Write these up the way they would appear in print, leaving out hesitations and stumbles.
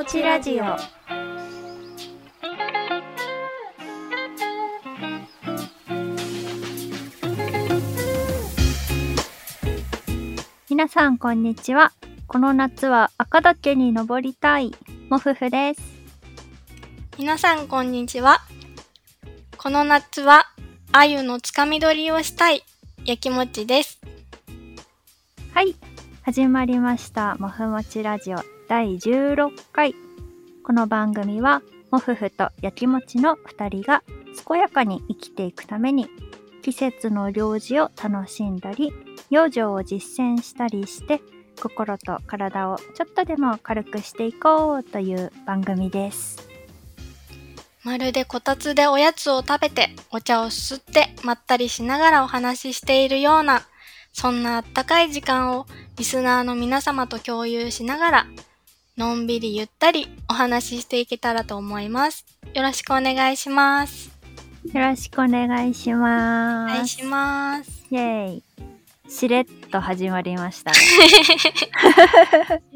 もちラジオ。皆さんこんにちは。この夏は赤岳に登りたいもふふです。皆さんこんにちは。この夏は鮎のつかみ取りをしたいやきもちです。はい、始まりましたもふもちラジオ第16回。この番組はもふふとやきもちの2人が健やかに生きていくために季節の行事を楽しんだり養生を実践したりして心と体をちょっとでも軽くしていこうという番組です。まるでこたつでおやつを食べてお茶をすすってまったりしながらお話ししているようなそんなあったかい時間をリスナーの皆様と共有しながらのんびりゆったりお話ししていけたらと思います。よろしくお願いします。よろしくお願いします。お願いします。イェイ。しれっと始まりましたね。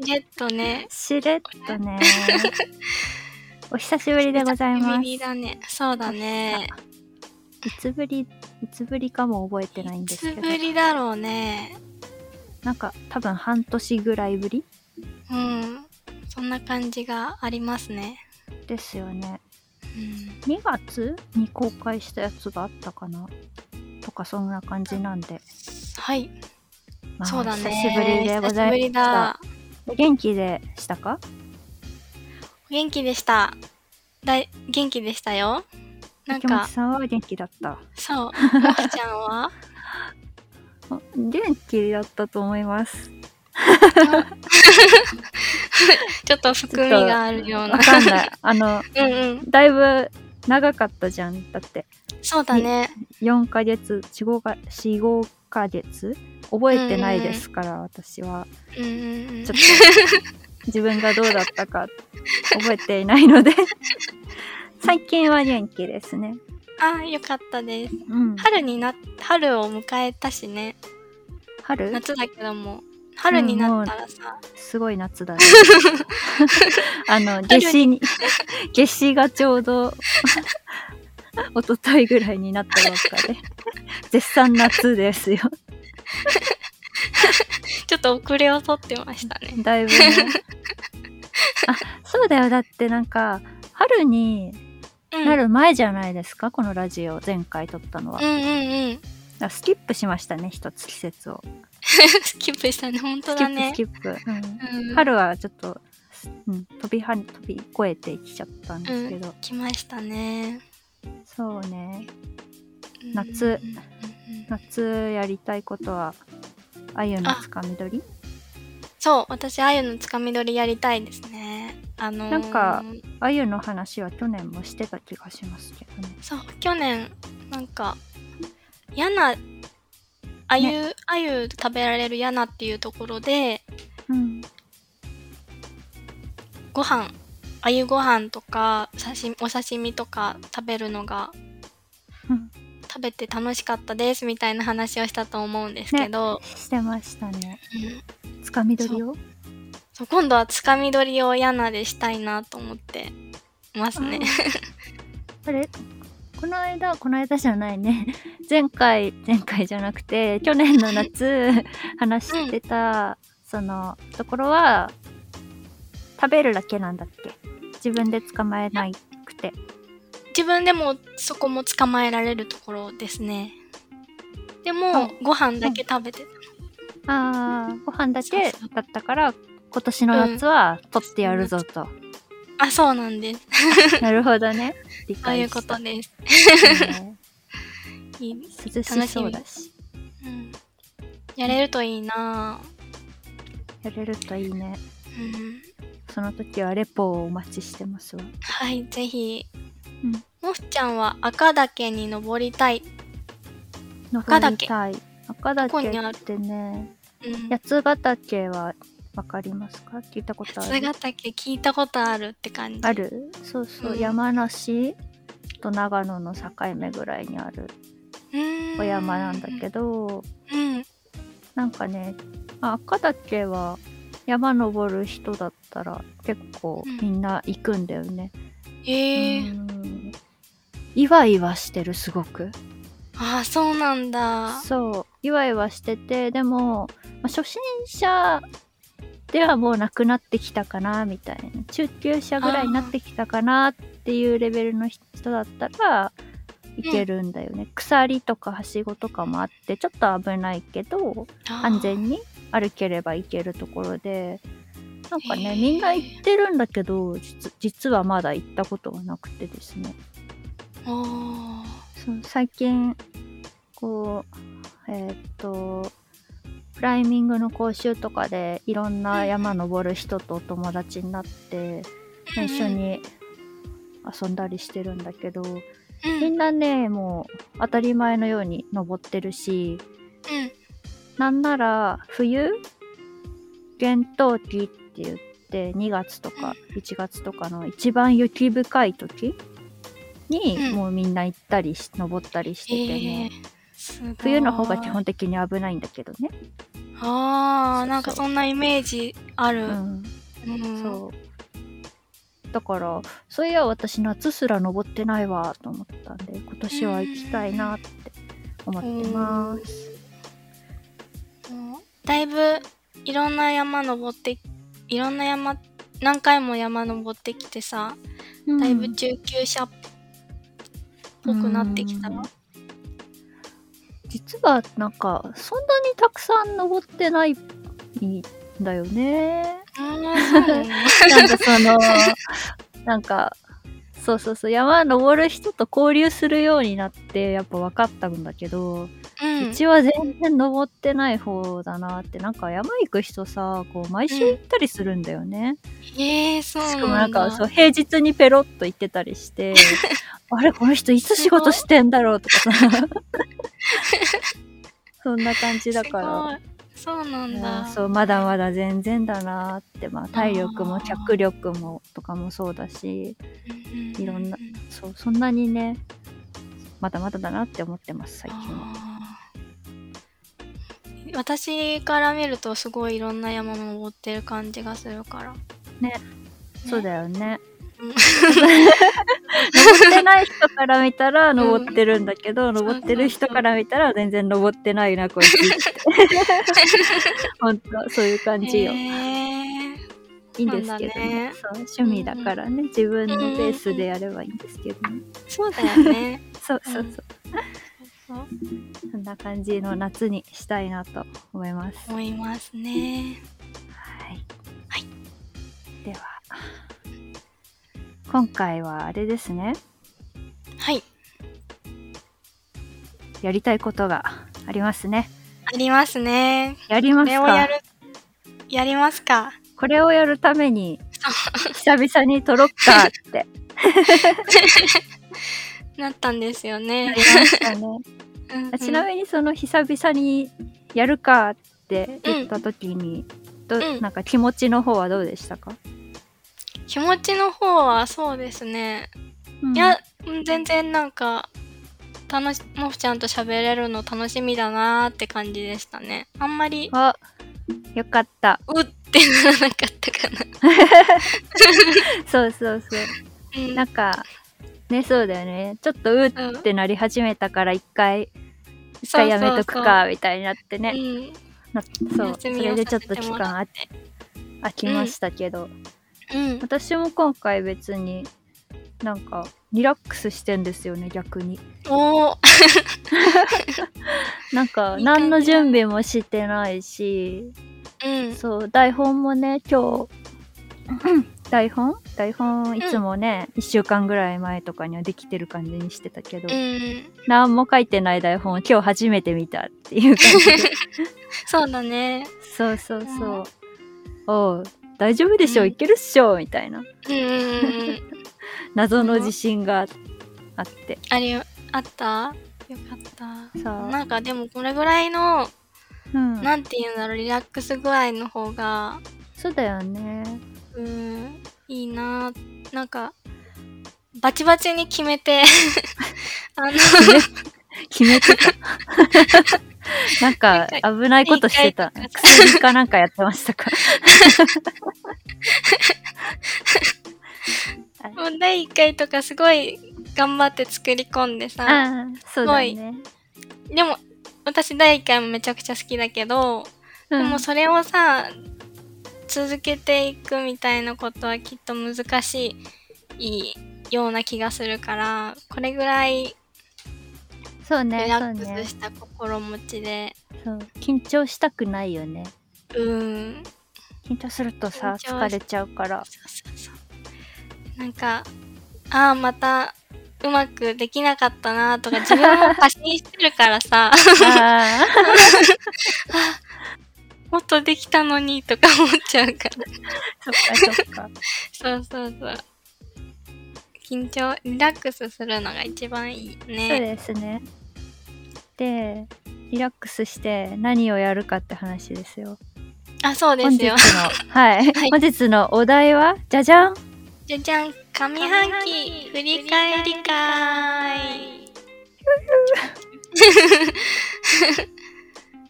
しれっとね。しれっとね。お久しぶりでございます。久しぶりだね。そうだね。いつぶりかも覚えてないんですけど。いつぶりだろうね。なんか多分半年ぐらいぶり？うん。そんな感じがありますね。ですよね。うん、2月に公開したやつがあったかなとかそんな感じなんで。はい。まあ、そうだね。久しぶりでございました。久しぶりだ。お元気でしたか？お元気でした。元気でしたよ。なんかやきもちさんは元気だった。そう。もふちゃんは元気だったと思います。ちょっと含みがあるような。わかんない。だいぶ長かったじゃん。だって。そうだね。4ヶ月、4、5ヶ月覚えてないですから、私は。ちょっと自分がどうだったか覚えていないので。最近は元気ですね。ああ、よかったです。うん、春を迎えたしね。春？夏だけども、春になったらさ。すごい夏だね。夏至がちょうど、おとといぐらいになったばっかで、絶賛夏ですよ。ちょっと遅れをとってましたね。だいぶね。あ、そうだよ。だってなんか、春に、なる前じゃないですか、このラジオ前回撮ったのは。スキップしましたね、一つ季節を。スキップしたね、本当だね。スキップ、春はちょっと、飛び越えてきちゃったんですけど、来ましたね。そうね。夏やりたいことは鮎のつかみ取り。そう、私鮎のつかみ取りやりたいですね。なんか鮎の話は去年もしてた気がしますけどね。そう、去年なんか嫌な鮎食べられる嫌なっていうところで、うん、鮎ご飯とかお刺身とか食べるのが、食べて楽しかったですみたいな話をしたと思うんですけど、ね、してましたね。つかみ取りを。そう、今度はつかみ取りをやなでしたいなと思ってますね。あれ、この間じゃないね。前回じゃなくて去年の夏話してた、そのところは食べるだけなんだっけ？自分で捕まえなくて。自分でもそこも捕まえられるところですね。でもご飯だけ食べてた。ご飯だけだったから。今年の夏は取ってやるぞと。あ、そうなんです。なるほどね。理解した。そういうことです。涼しそうだし、やれるといいな。やれるといいね。その時はレポをお待ちしてますわ。はい、ぜひ。もふちゃんは赤岳に登りたい。赤岳ってね、八ヶ岳はわかりますか？聞いたことある。八ヶ岳聞いたことあるって感じ。ある？そうそう、山梨と長野の境目ぐらいにあるお山なんだけど、なんかね、赤岳は山登る人だったら結構みんな行くんだよね。へ、うん、いわいわしてる、すごく。ああ、そうなんだ。そう、いわいわしてて、でも、まあ、初心者ではもうなくなってきたかなみたいな、中級者ぐらいになってきたかなっていうレベルの人だったらいけるんだよね、うん、鎖とかはしごとかもあってちょっと危ないけど安全に歩ければいけるところで、なんかね、みんな行ってるんだけど 実はまだ行ったことがなくてですね。あ、そう最近こうクライミングの講習とかでいろんな山登る人とお友達になって、うん、一緒に遊んだりしてるんだけど、うん、みんなねもう当たり前のように登ってるし、うん、なんなら冬厳冬期って言って2月とか1月とかの一番雪深い時に、うん、もうみんな行ったり登ったりしててね、冬の方が基本的に危ないんだけどね。ああ、なんかそんなイメージある、うんうん、そうだから、そういや私夏すら登ってないわと思ったんで、今年は行きたいなって思ってます。だいぶいろんな山登って、いろんな山何回も山登ってきてさ、うん、だいぶ中級者っぽくなってきたの、うん、実はなんかそんなにたくさん登ってないんだよね。なんかそのなんかそうそうそう、山登る人と交流するようになってやっぱ分かったんだけど、うん、うちは全然登ってない方だなって。なんか山行く人さ、こう毎週行ったりするんだよね、うん、そうなんだ。しかもなんかそう平日にペロッと行ってたりしてあれこの人いつ仕事してんだろうとかさそんな感じだから。そうなんだ。そう、まだまだ全然だなって、まあ、体力も脚力もとかもそうだし、いろんな、そう、そんなにねまだまだだなって思ってます最近は。私から見るとすごいいろんな山登ってる感じがするからね。そうだよね登ってない人から見たら登ってるんだけど、うん、登ってる人から見たら全然登ってないなこいつって本当そういう感じよ、いいんですけどね、そう趣味だからね、うん、自分のペースでやればいいんですけどね、うん、そうだよねそうそうそう、うん、そんな感じの夏にしたいなと思います。思いますね。はい、はい、では今回はあれですね。はい。やりたいことがありますね。ありますね。やりますか。やりますか。これをやるために久々に撮ろっかってなったんですよね。なりましたねうん、うん。ちなみにその久々にやるかって言った時に、うん、なんか気持ちの方はどうでしたか。気持ちの方はそうですね、うん、いや全然なんかもふちゃんと喋れるの楽しみだなーって感じでしたね。あんまりよかった、うってならなかったかなそうそうそう、うん、なんかね、そうだよね、ちょっとうってなり始めたから一回やめとくかみたいになってね、そうそれでちょっと期間空きましたけど、うんうん、私も今回別になんかリラックスしてんですよね、逆に。おなんか何の準備もしてないし、うん、そう台本もね今日台本いつもね、うん、1週間ぐらい前とかにはできてる感じにしてたけど、うん、何も書いてない台本を今日初めて見たっていう感じでそうだね、そうそうそう、うん、大丈夫でしょ、うん、いけるっしょみたいな、謎の自信があって、うん、あったよかったさ。なんかでもこれぐらいの、うん、なんていうんだろう、リラックス具合の方がそうだよね、うん、いいな。なんかバチバチに決めて決めてたなんか危ないことしてた。薬かなんかやってましたか。もう第1回とかすごい頑張って作り込んでさ、そうだね。でも私第1回もめちゃくちゃ好きだけど、うん、でもそれをさ続けていくみたいなことはきっと難しいような気がするから、これぐらいリラックスした心持ちで、そう、緊張したくないよね。緊張するとさ疲れちゃうから、そうなんかまたうまくできなかったなとか自分も過信してるからさもっとできたのにとか思っちゃうからそっかそう緊張リラックスするのが一番いいね。そうですね。でリラックスして何をやるかって話ですよ。そうですよ。本日のお題はじゃじゃん上半期振り返り会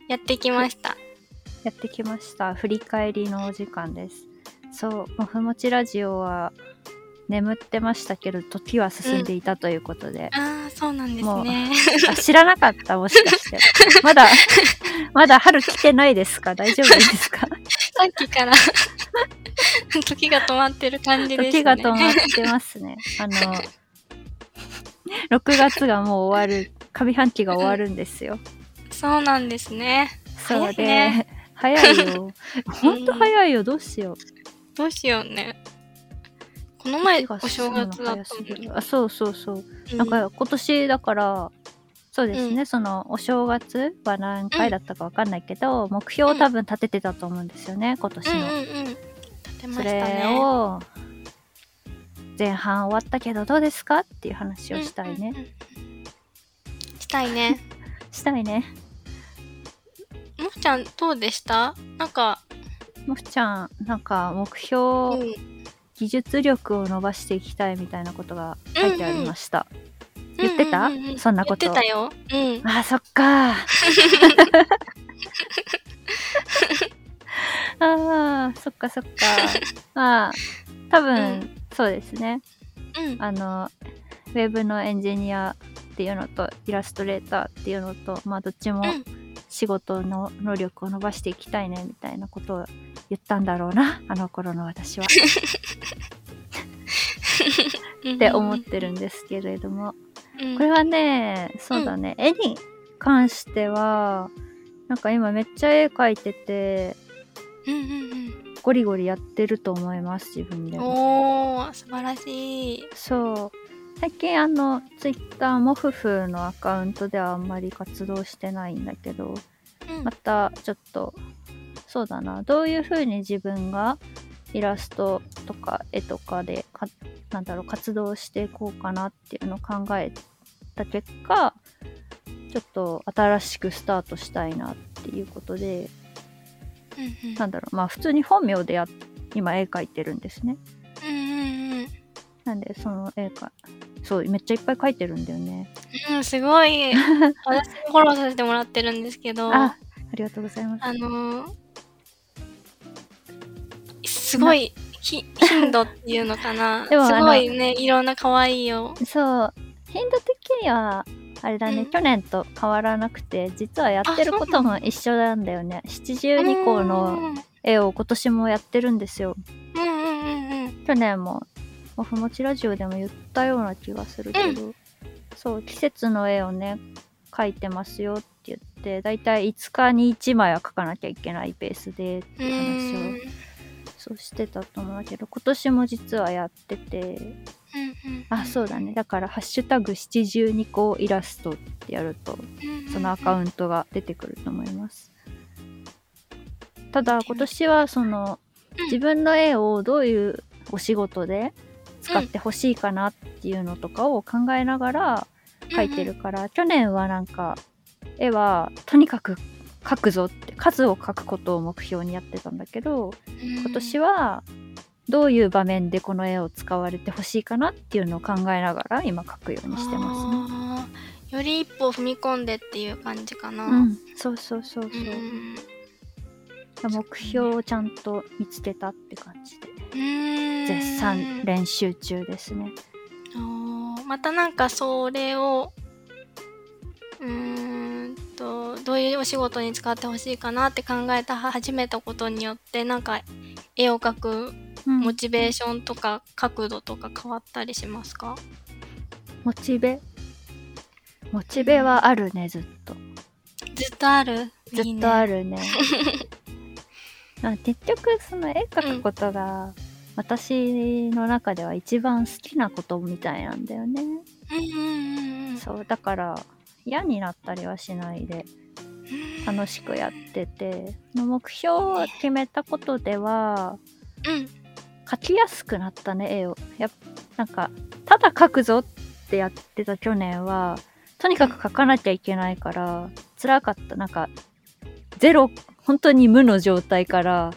やってきました。振り返りのお時間です。もふもちラジオは眠ってましたけど時は進んでいたということで、そうなんですね。知らなかった、もしかしてまだ春来てないですか、大丈夫ですか。さっきから時が止まってる感じですね。時が止まってますね。6月がもう終わる、上半期が終わるんですよ。そうなんですね。そうで、ね、早いよほんと早いよ。どうしようね。この前お正月だったもんね。そう、うん、なんか今年だからそうですね、うん、そのお正月は何回だったかわかんないけど、目標を多分立ててたと思うんですよね、今年の。それを前半終わったけどどうですかっていう話をしたいね。したいね。もふちゃんどうでした？もふちゃんなんか目標、技術力を伸ばしていきたいみたいなことが書いてありました。言ってた？そんなこと。言ってたよ。そっか。そっか。多分、そうですね。ウェブのエンジニアっていうのとイラストレーターっていうのと、どっちも仕事の能力を伸ばしていきたいねみたいなことを言ったんだろうな、あの頃の私はって思ってるんですけれども、これはね、そうだね、絵に関してはなんか今めっちゃ絵描いてて、ゴリゴリやってると思います、自分でも。素晴らしい。最近ツイッターモフフのアカウントではあんまり活動してないんだけど、またちょっとそうだな、どういう風に自分がイラストとか絵とかで活動していこうかなっていうのを考えた結果、ちょっと新しくスタートしたいなっていうことで、普通に本名で今絵描いてるんですね。なんでその絵か、めっちゃいっぱい描いてるんだよね。すごい。私フォローさせてもらってるんですけど。ありがとうございます。すごい頻度っていうのかな。でもすごいね、いろんな可愛いよ。頻度的にはあれだね、去年と変わらなくて、実はやってることも一緒なんだよね。72個の絵を今年もやってるんですよ。去年ももふもちラジオでも言ったような気がするけど、季節の絵をね描いてますよって言って、だいたい5日に1枚は描かなきゃいけないペースでって話をしてたと思うんだけど、今年も実はやってて、そうだね、だからハッシュタグ72個イラストってやると、そのアカウントが出てくると思います。ただ今年はその自分の絵をどういうお仕事で使ってほしいかなっていうのとかを考えながら描いてるから、去年はなんか絵はとにかく描くぞって、数を描くことを目標にやってたんだけど、今年はどういう場面でこの絵を使われてほしいかなっていうのを考えながら今描くようにしてますね。よより一歩踏み込んでっていう感じかな、うん、そうそうそうそう、目標をちゃんと見つけたって感じで、絶賛練習中ですね。またなんかそれをどういうお仕事に使ってほしいかなって考えた始めたことによって、なんか絵を描くモチベーションとか角度とか変わったりしますか？モチベはあるね。ずっとある。ずっとあるね。結局その絵描くことが私の中では一番好きなことみたいなんだよね、そうだから嫌になったりはしないで楽しくやってて、目標を決めたことでは、描きやすくなったね、絵を。なんかただ描くぞってやってた去年はとにかく描かなきゃいけないから辛かった。なんかゼロ、本当に無の状態から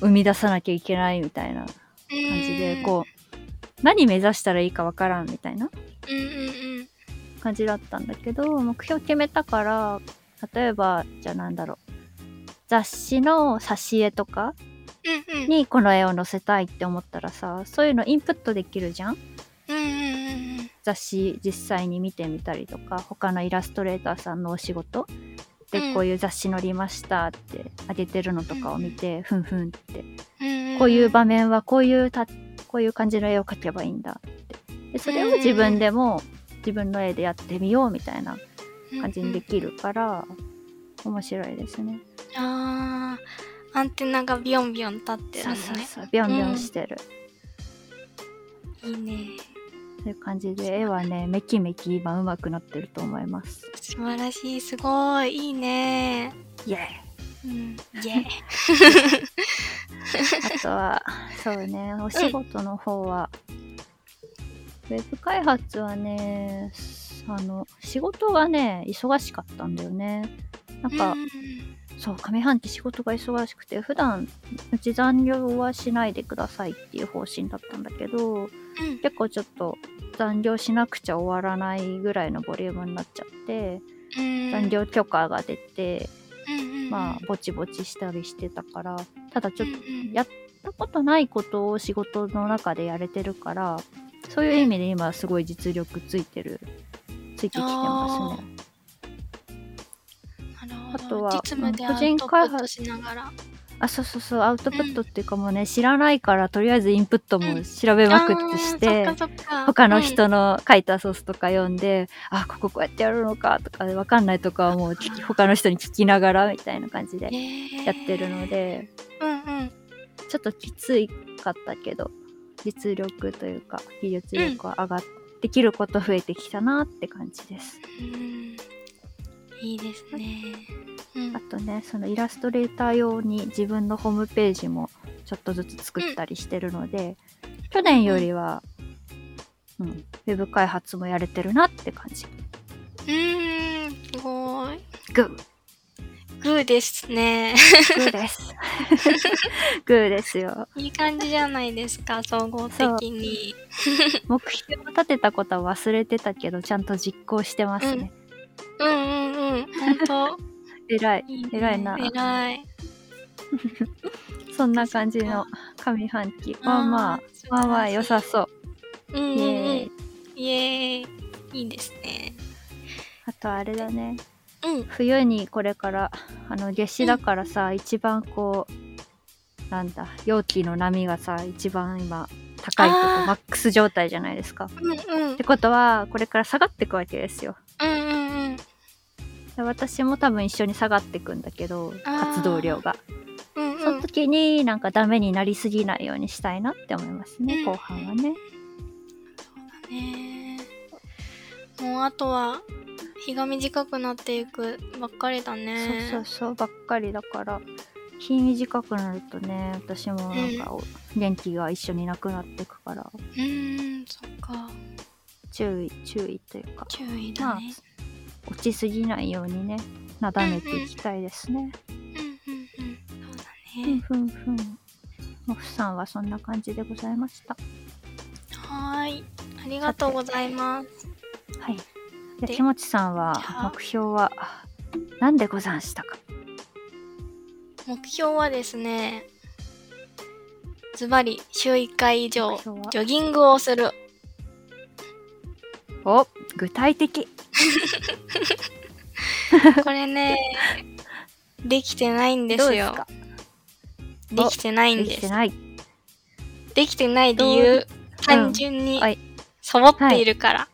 生み出さなきゃいけないみたいな感じで、こう何目指したらいいかわからんみたいな感じだったんだけど、目標決めたから、例えばじゃあなんだろう、雑誌の挿絵とかにこの絵を載せたいって思ったらさ、そういうのインプットできるじゃん。雑誌実際に見てみたりとか、他のイラストレーターさんのお仕事でこういう雑誌載りましたってあげてるのとかを見て、ふんふんって、こういう場面はこういう感じの絵を描けばいいんだって、でそれを自分でも自分の絵でやってみようみたいな感じにできるから、面白いですね。あー、アンテナがビヨンビヨン立ってるんですね。そうビヨンビヨンしてる、いいね。そういう感じで絵はね、めきめき今上手くなってると思います。素晴らしい、すごいいいね。イエーイ、イエーイ。あとはそうね、お仕事の方は、ウェブ開発はね、仕事がね忙しかったんだよね。なんか、そう上半期仕事が忙しくて、普段うち残業はしないでくださいっていう方針だったんだけど、結構ちょっと残業しなくちゃ終わらないぐらいのボリュームになっちゃって、残業許可が出て、まあぼちぼちしたりしてたから、ただちょっとやったことないことを仕事の中でやれてるから、そういう意味で今すごい実力ついてきてますね。あとは実務でアウトプットしながら、そうそうそう、アウトプットっていうかもうね、知らないからとりあえずインプットも調べまくってして、他の人の書いたソースとか読んで、こうやってやるのかとか、わかんないとかはもう他の人に聞きながらみたいな感じでやってるので、ちょっときついかったけど、実力というか技術力は上がって、できること増えてきたなって感じです。いいですね。あとね、そのイラストレーター用に自分のホームページもちょっとずつ作ったりしてるので、去年よりは、ウェブ開発もやれてるなって感じ。すごーい。グーですね。グーです。グーですよ。いい感じじゃないですか、総合的に。目標を立てたことは忘れてたけど、ちゃんと実行してますね。本当。偉いな。偉い。そんな感じの上半期。まあ良さそう。イエーイ。いいですね。あとあれだね。冬にこれから夏至だからさ、一番こうなんだ、陽気の波がさ一番今高いとこマックス状態じゃないですか。ってことはこれから下がっていくわけですよ。私も多分一緒に下がってくんだけど、活動量が、その時になんかダメになりすぎないようにしたいなって思いますね、後半はね。そうだね。もうあとは日が短くなっていくばっかりだね。そうばっかりだから、日短くなるとね、私もなんか元気が一緒になくなってくから、そっか、注意というか、注意だね。落ちすぎないようにね、なだめていきたいですね。そうだね。もふさんはそんな感じでございました。はい、ありがとうございます。はい。で、木持さんは目標は何でござんしたか？目標はですね、ズバリ週1回以上ジョギングをする。お、具体的これねできてないんですよ。できてないんです。できてない理由、単純にサボっているから。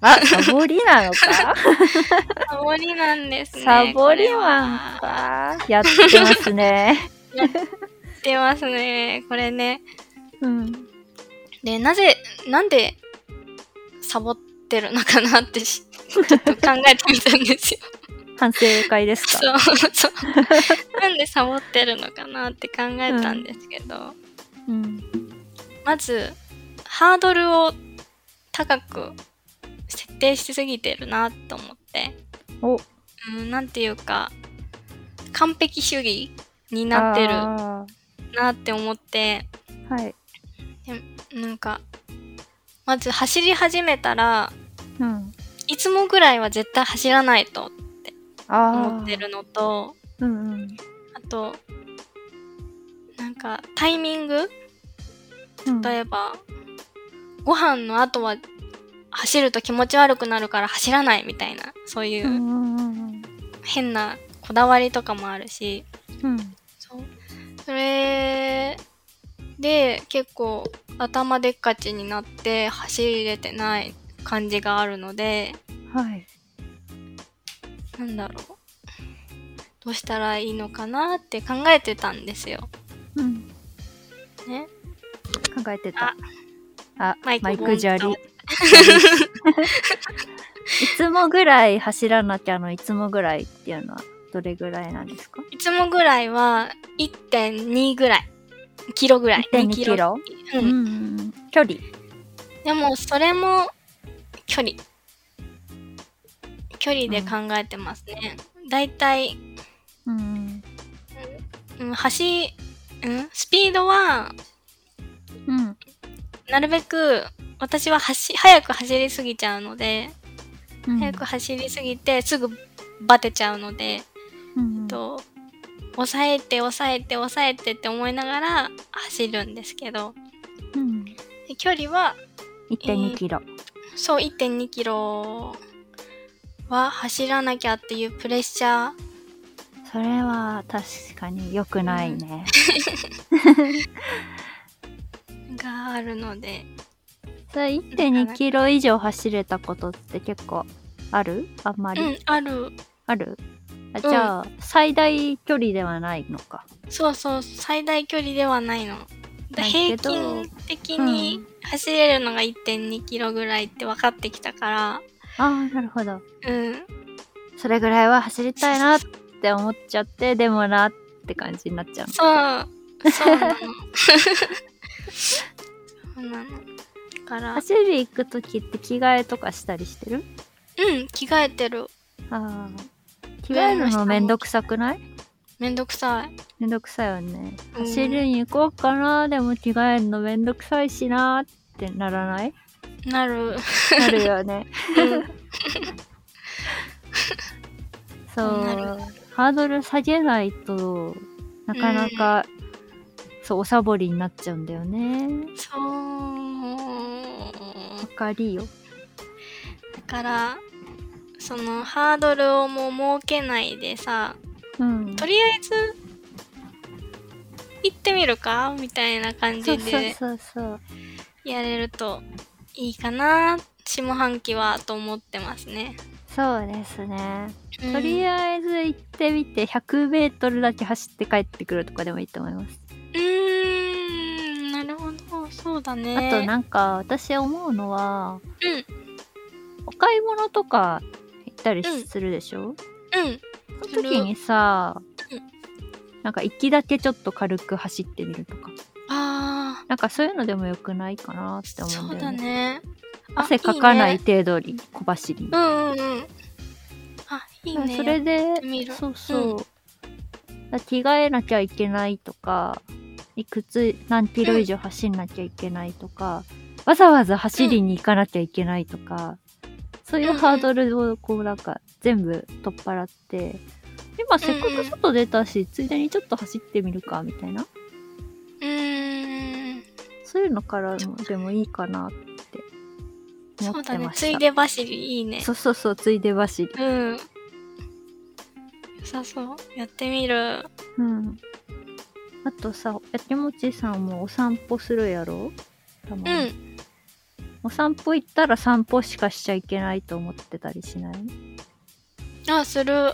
はい、あ、サボりなのかサボりなんですね。サボりはやってますね。やってますね。これね。うん。で、なんでサボってるのかなってちょっと考えてみたんですよ。反省会ですか？そう。なんでサボってるのかなって考えたんですけど、うん、まずハードルを高く設定しすぎてるなと思って、なんていうか完璧主義になってるなって思って、はい、なんかまず走り始めたら、うん、いつもぐらいは絶対走らないと思ってるのと、あとなんかタイミング、例えば、うん、ご飯の後は走ると気持ち悪くなるから走らないみたいな、そういう変なこだわりとかもあるし、それで結構頭でっかちになって走れてない感じがあるので、はい、なんだろう、どうしたらいいのかなって考えてたんですよ。ね、考えてた。あ、マイク砂利。いつもぐらい走らなきゃのいつもぐらいっていうのはどれぐらいなんですか？いつもぐらいは 1.2 ぐらいキロぐらい。1.2 キロ、距離。でもそれも距離で考えてますね。だいたいスピードは、なるべく私は早く走りすぎちゃうので、早く走りすぎてすぐバテちゃうので、抑えてって思いながら走るんですけど、で距離は 1.2 キロ、そう 1.2 キロは走らなきゃっていうプレッシャー、それは確かに良くないね、があるので。それ 1.2 キロ以上走れたことって結構ある？あんまり、ある？あ、じゃあ、最大距離ではないのか。そう最大距離ではないの。平均的に走れるのが 1.2 キロぐらいって分かってきたから。なるほど。それぐらいは走りたいなって思っちゃって、でもなって感じになっちゃう。そうなの。そうなの。だから走り行くときって着替えとかしたりしてる？着替えてる。着替えるのめんどくさくない？めんどくさいよね。走りに行こうかな、でも着替えるのめんどくさいしなってならない？なるよね。そう、ハードル下げないとなかなか、そう、おサボりになっちゃうんだよね。わかるよ。だからそのハードルをもう設けないでさ、とりあえず行ってみるかみたいな感じでやれるといいかな、下半期はと思ってますね。そうですね、とりあえず行ってみて 100m だけ走って帰ってくるとかでもいいと思います。なるほど、そうだね。あとなんか私思うのは、お買い物とか行ったりするでしょ？その時にさ、なんか行きだけちょっと軽く走ってみるとか、なんかそういうのでもよくないかなって思うんだよね。そうだね。汗かかない程度に小走り。あ、いいね。それで、着替えなきゃいけないとか、いくつ何キロ以上走んなきゃいけないとか、わざわざ走りに行かなきゃいけないとか、そういうハードルをこうなんか全部取っ払って、今せっかく外出たし、ついでにちょっと走ってみるかみたいな、そういうのからでもいいかなって思ってました。そうだね、ついで走りいいね。そうそうそう、ついで走り、うん、良さそう、やってみる。うん、あとさ、やきもちさんもお散歩するやろ、たまに。うん、お散歩行ったら散歩しかしちゃいけないと思ってたりしない？あ、する。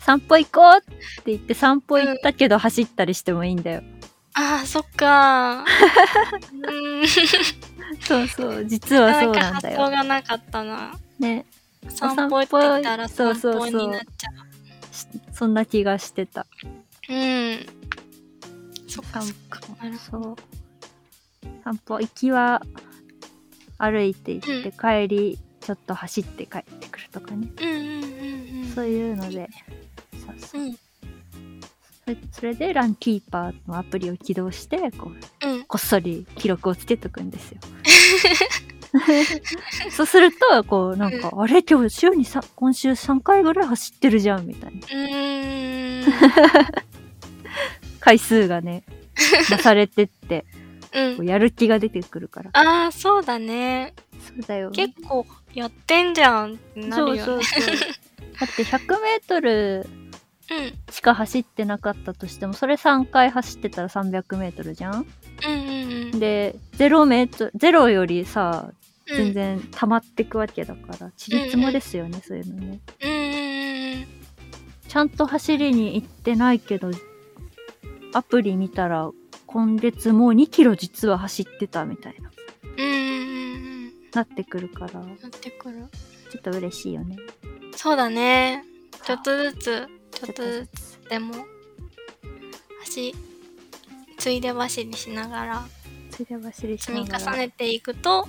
散歩行こうって言って散歩行ったけど走ったりしてもいいんだよ。あー、そっかー。そうそう、実はそうなんだよ。なんか発想がなかったな。ね。散歩行ってたら散歩になっちゃう。そんな気がしてた。うん。そっかそっか。そう。散歩行きは歩いて行って、帰りちょっと走って帰ってくるとかね。うんうんうんうん。そういうので、そうそう。うん、それでランキーパーのアプリを起動してこっそり記録をつけとくんですよ。そうするとこうなんか、あれ今日週に今週3回ぐらい走ってるじゃんみたいな。回数がね出されてってこうやる気が出てくるから。ああ、そうだね。そうだよ。結構やってんじゃんってなるよね。そうそうそう。だって100mしか走ってなかったとしても、それ3回走ってたら 300m じゃん、で0よりさ全然溜まってくわけだからちりつもですよね、そういうのね、ちゃんと走りに行ってないけどアプリ見たら今月もう 2km 実は走ってたみたいな、なってくるからちょっと嬉しいよね。そうだね、ちょっとずつでもついで走りしながら積み重ねていくと、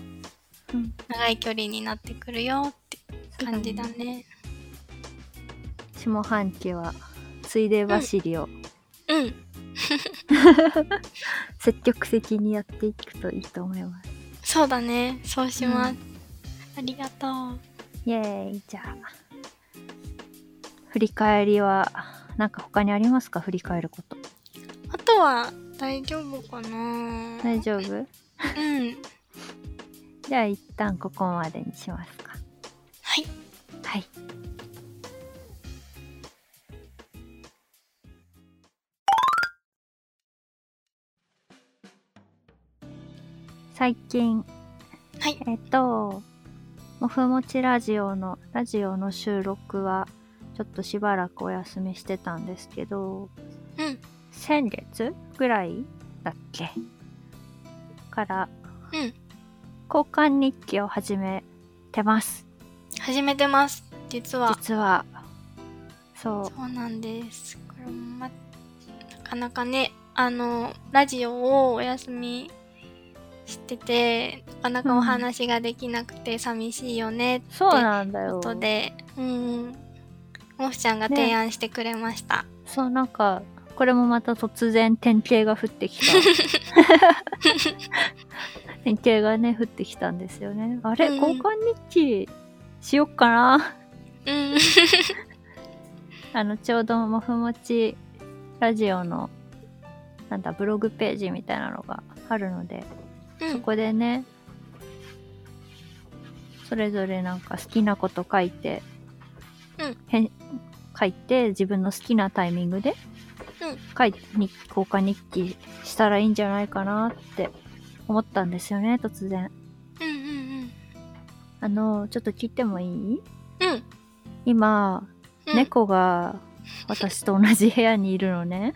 長い距離になってくるよって感じだね。下半期はついで走りを、積極的にやっていくといいと思います。そうだね、そうします、ありがとう。イエーイ。じゃあ振り返りはなんか他にありますか？振り返ること。あとは大丈夫かな。大丈夫？じゃあ一旦ここまでにしますか。はい。はい。最近、はい、もふもちラジオの収録はちょっとしばらくお休みしてたんですけど、先月ぐらいだっけから、交換日記を始めてます。実はそうなんです。これもなかなかね、ラジオをお休みしててなかなかお話ができなくて寂しいよねってことで、モフちゃんが提案してくれました、ね、そうなんかこれもまた突然典型が降ってきた典型がね降ってきたんですよね。あれ、交換日記しよっかなちょうどもふもちラジオのブログページみたいなのがあるので、そこでねそれぞれなんか好きなこと書いて書いて自分の好きなタイミングで交換日記したらいいんじゃないかなって思ったんですよね、突然。ちょっと聞いてもいい？今、猫が私と同じ部屋にいるのね。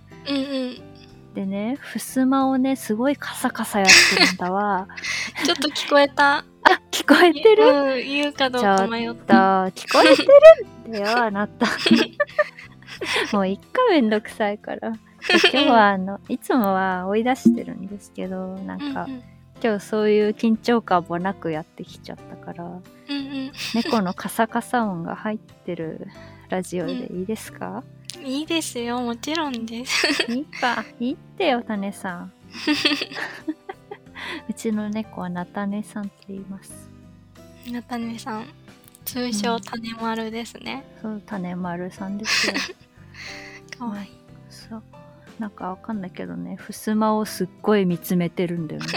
でね、襖をねすごいカサカサやってるんだわ。ちょっと聞こえた。あ、聞こえてる？言うかどうか迷った。聞こえてるんだよ、あなた。もう一回めんどくさいから。今日はいつもは追い出してるんですけど、なんか、今日そういう緊張感もなくやってきちゃったから、猫のカサカサ音が入ってるラジオでいいですか？いいですよ、もちろんです。いいか、いいってよ、タネさん。うちの猫は菜種さんって言います。なたねさん、通称たねまるですね。そう、たねまるさんですよ。かわいい。そう。なんかわかんないけどね、襖をすっごい見つめてるんだよね。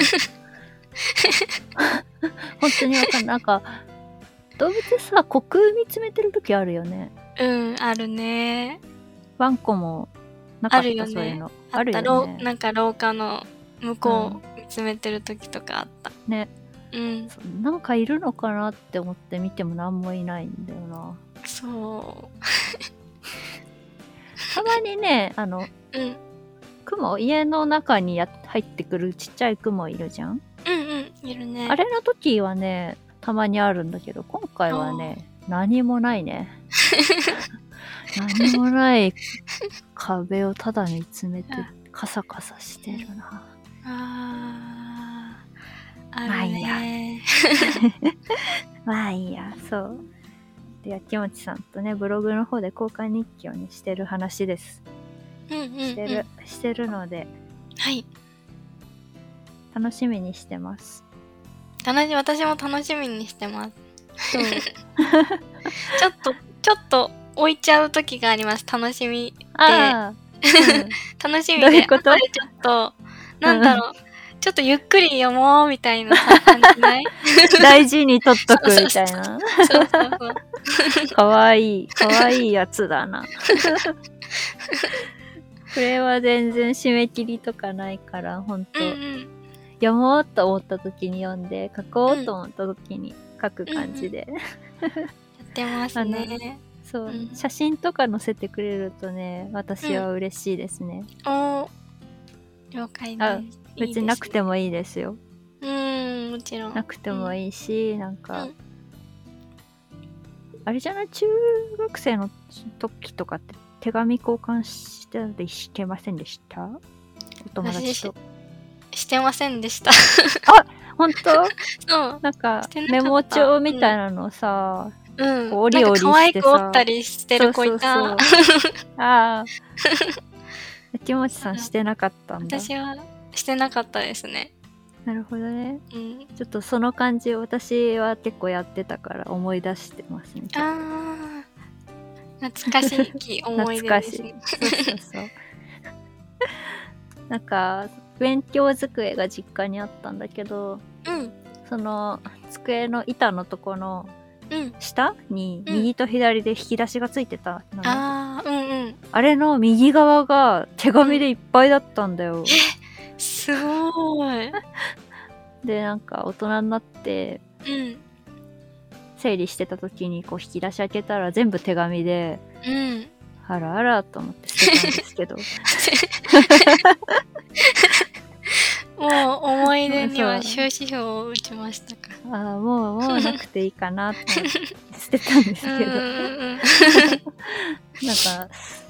本当にわかんない。なんか動物さ、虚空見つめてる時あるよね。うん、あるね。ワンコもなかった、あるよね、そういうの。あるよね。なんか廊下の向こう見つめてる時とかあった。ね。うん。なんかいるのかなって思って見てもなんもいないんだよな。そう。たまにね、うん、雲、家の中に入ってくるちっちゃい雲いるじゃん。うんうん、いるね。あれの時はね、たまにあるんだけど、今回はね、何もないね。何もない壁をただ見つめてカサカサしてるな。ああ、あるね。まあいいや、そう。で、やきもちさんとね、ブログの方で交換日記をね、してる話です。うんうんうん、してるので、はい。楽しみにしてます。私も楽しみにしてます。そう。ちょっと置いちゃう時があります。楽しみで、うん、楽しみで、どういうこと？あれちょっとなんだろう、うん、ちょっとゆっくり読もうみたいな感じない？大事に取っとくみたいな。そう。かわいいやつだな。これは全然締め切りとかないから本当、うんうん、読もうと思った時に読んで、書こうと思った時に書く感じで、うんうん、やってますね。そう、うん、写真とか載せてくれるとね、私は嬉しいですね。うん、お、了解です。別になくてもいいですよ。うん、もちろんなくてもいいし、うん、なんか、うん、あれじゃない、中学生の時とかって手紙交換してたりしてませんでした？お友達と。してませんでした。あ、本当？そう。なんかメモ帳みたいなのをさ、うん、折り折りしてさ、可愛く折ったりしてる子いた。そうああ。やきもちさんしてなかったんだ。私はしてなかったですね。なるほどね、うん、ちょっとその感じ私は結構やってたから思い出してますね。ああ、懐かしい思い出ですね。懐かしい。そう。なんか勉強机が実家にあったんだけど、うん、その机の板のとこの下に右と左で引き出しがついてた、うん、ああ、うんうん、あれの右側が手紙でいっぱいだったんだよ。すごい。で、なんか大人になって、うん、整理してた時にこう引き出し開けたら全部手紙で、うん、あらあらと思って捨てたんですけど。もう思い出には終止符を打ちましたか。あ、もうなくていいかなって捨てたんですけど。なんか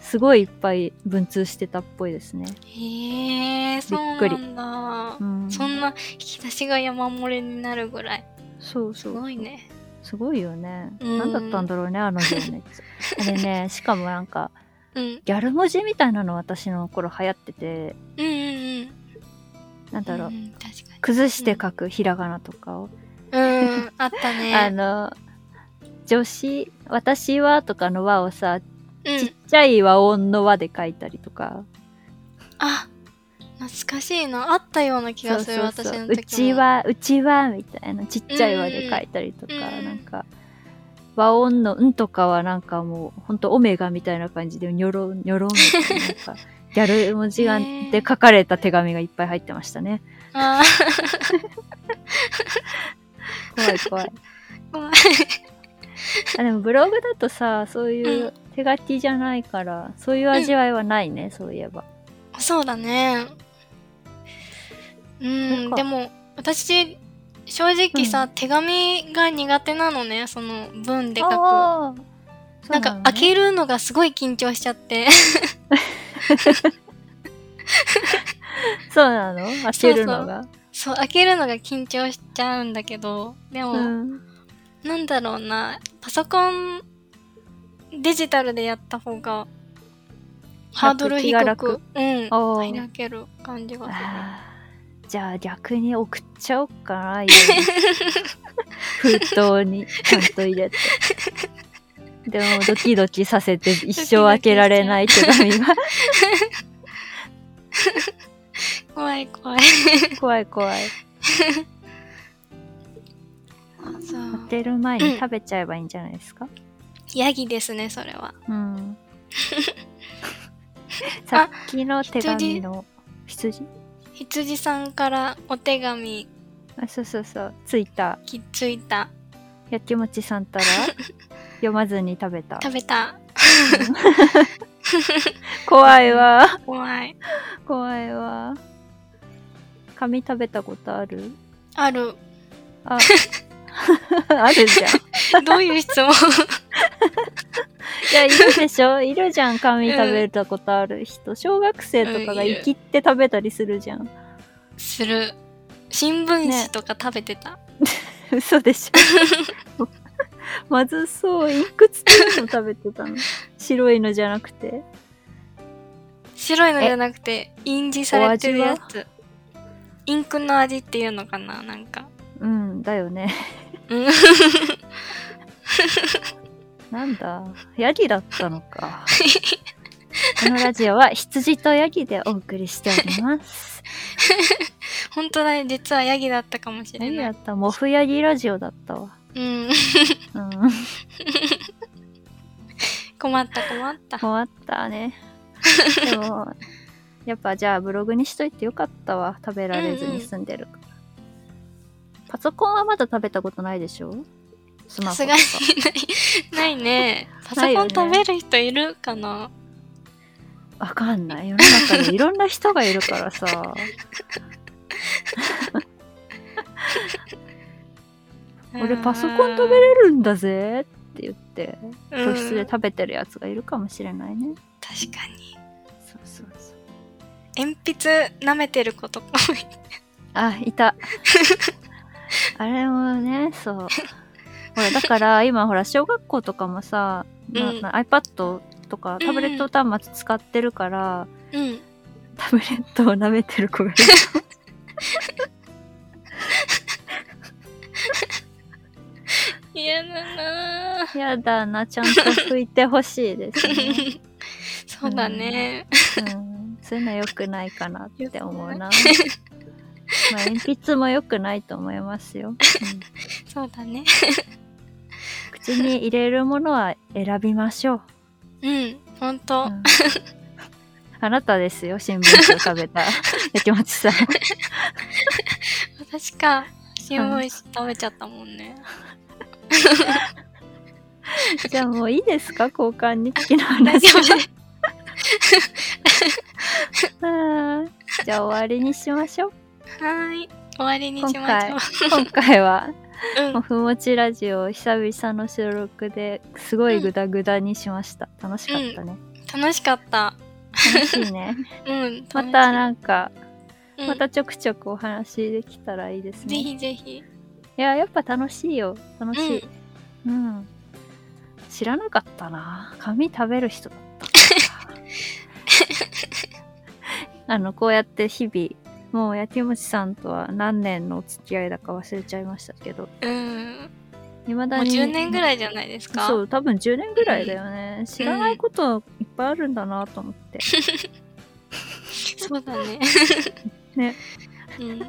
すごいいっぱい文通してたっぽいですね。へえ、そうなんだ、うん。そんな引き出しが山盛りになるぐらい。そう。すごいね。すごいよね。なんだったんだろうね、あの情熱。あれね、しかもなんか、うん、ギャル文字みたいなの私の頃流行ってて。うんうんうん。なんだろう、うん、崩して書くひらがなとかを。うん、あったね。私はとかの和をさ、ちっちゃい和音の和で書いたりとか、あ、懐かしいな、あったような気がする。そう私の時もうちはみたいなちっちゃい和で書いたりとか、うん、なんか和音のうんとかはなんかもうほんとオメガみたいな感じでニョロニョロみたいな、 なんかギャル文字で書かれた手紙がいっぱい入ってましたね。あ怖い。あ、でもブログだとさ、そういう手書きじゃないから、うん、そういう味わいはないね、うん、そういえば。そうだね。うん、でも私正直さ、うん、手紙が苦手なのね、その文で書く。なんか、ね、開けるのがすごい緊張しちゃって。そうなの？開けるのが。そう、開けるのが緊張しちゃうんだけど、でも。うん、なんだろうな、パソコンデジタルでやった方がハードル低く、うん、開ける感じがする。じゃあ逆に送っちゃおっかな。封筒にちゃんと入れてでもドキドキさせて一生開けられない手紙が怖い怖い怖い怖い当てる前に食べちゃえばいいんじゃないですか、うん、ヤギですねそれは、うん、さっきの手紙の羊さんからお手紙そうそうそうついたやきもちさんたら読まずに食べた怖いわ怖いわ紙食べたことあるあるじゃんどういう質問いやいるでしょいるじゃん紙食べたことある人、うん、小学生とかが生きって食べたりするじゃん、うん、する新聞紙とか食べてた、ね、嘘でしょまずそういくつっても食べてたの白いのじゃなくて印字されてるやつインクの味っていうのかななんかうんだよねなんだヤギだったのかこのラジオは羊とヤギでお送りしております本当だね実はヤギだったかもしれないヤギだったモフヤギラジオだったわうん、うん、困ったねでもやっぱじゃあブログにしといてよかったわ食べられずに済んでるから、うんうん、パソコンはまだ食べたことないでしょスマホとかさすがにないねパソコン食べる人いるかなわかんない世の中にいろんな人がいるからさ俺パソコン食べれるんだぜって言って教室で食べてるやつがいるかもしれないね確かにそう鉛筆舐めてる子とかもいてあ、いたあれもねそうほらだから今ほら小学校とかもさ、うん、iPad とかタブレット端末使ってるから、うん、タブレットを舐めてる子がいるやだなちゃんと拭いてほしいですねそうだね、うん、そういうの良くないかなって思うなまあ、鉛筆も良くないと思いますよ、うん、そうだね口に入れるものは選びましょううん、ほんと、うん、あなたですよ新聞紙を食べたやきもちさん私か新聞紙食べちゃったもんねじゃあもういいですか交換日記の話じゃあ終わりにしましょうはい終わりにしましょう今回はもふもちラジオ久々の収録ですごいグダグダにしました、うん、楽しかったね、うん、楽しいねうんまたなんか、うん、またちょくちょくお話できたらいいですねぜひぜひいややっぱ楽しいよ楽しい、うんうん、知らなかったな紙食べる人だったこうやって日々もうやきもちさんとは何年のお付き合いだか忘れちゃいましたけど未だにもう10年ぐらいじゃないですかそう多分10年ぐらいだよね、うん、知らないこといっぱいあるんだなと思って、うん、そうだねね、うん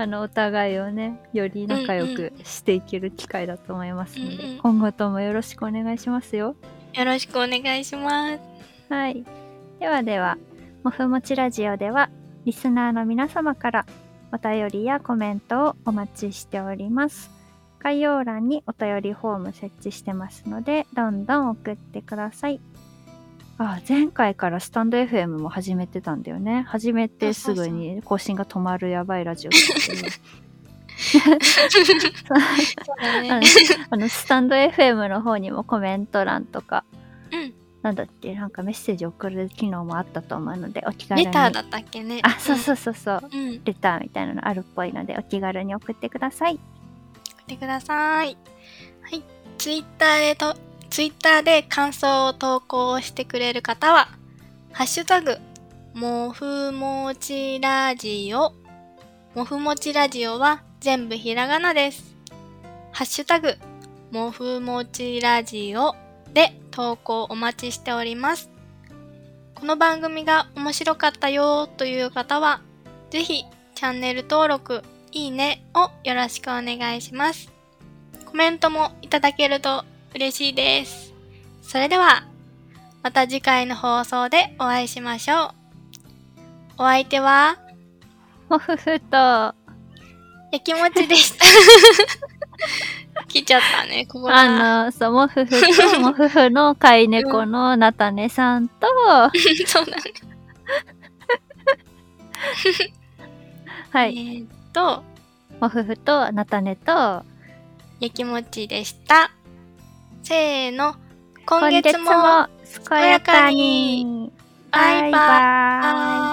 お互いをねより仲良くしていける機会だと思いますので、うんうん、今後ともよろしくお願いしますよよろしくお願いしますはいではもふもちラジオではリスナーの皆様からお便りやコメントをお待ちしております概要欄にお便りフォーム設置してますのでどんどん送ってください前回からスタンド FM も始めてたんだよね始めてすぐに更新が止まるやばいラジオっていうスタンド FM の方にもコメント欄とか、うん、なんだっけなんかメッセージ送る機能もあったと思うのでお気軽にレターだったっけねあ、そう、うん、レターみたいなのあるっぽいのでお気軽に送ってくださいはい、ツイッターで感想を投稿してくれる方はハッシュタグもふもちラジオは全部ひらがなです。ハッシュタグもふもちラジオで投稿お待ちしております。この番組が面白かったよという方は、ぜひチャンネル登録、いいねをよろしくお願いします。コメントもいただけると嬉しいです。それでは、また次回の放送でお会いしましょう。お相手は、もふふと、やきもちでした。来ちゃったね、ここら。そう、もふふと、もふふの飼い猫のなたねさんと、そうだね。はい。もふふと、なたねと、やきもちでした。せーの、今月も健やかに。バイバイ。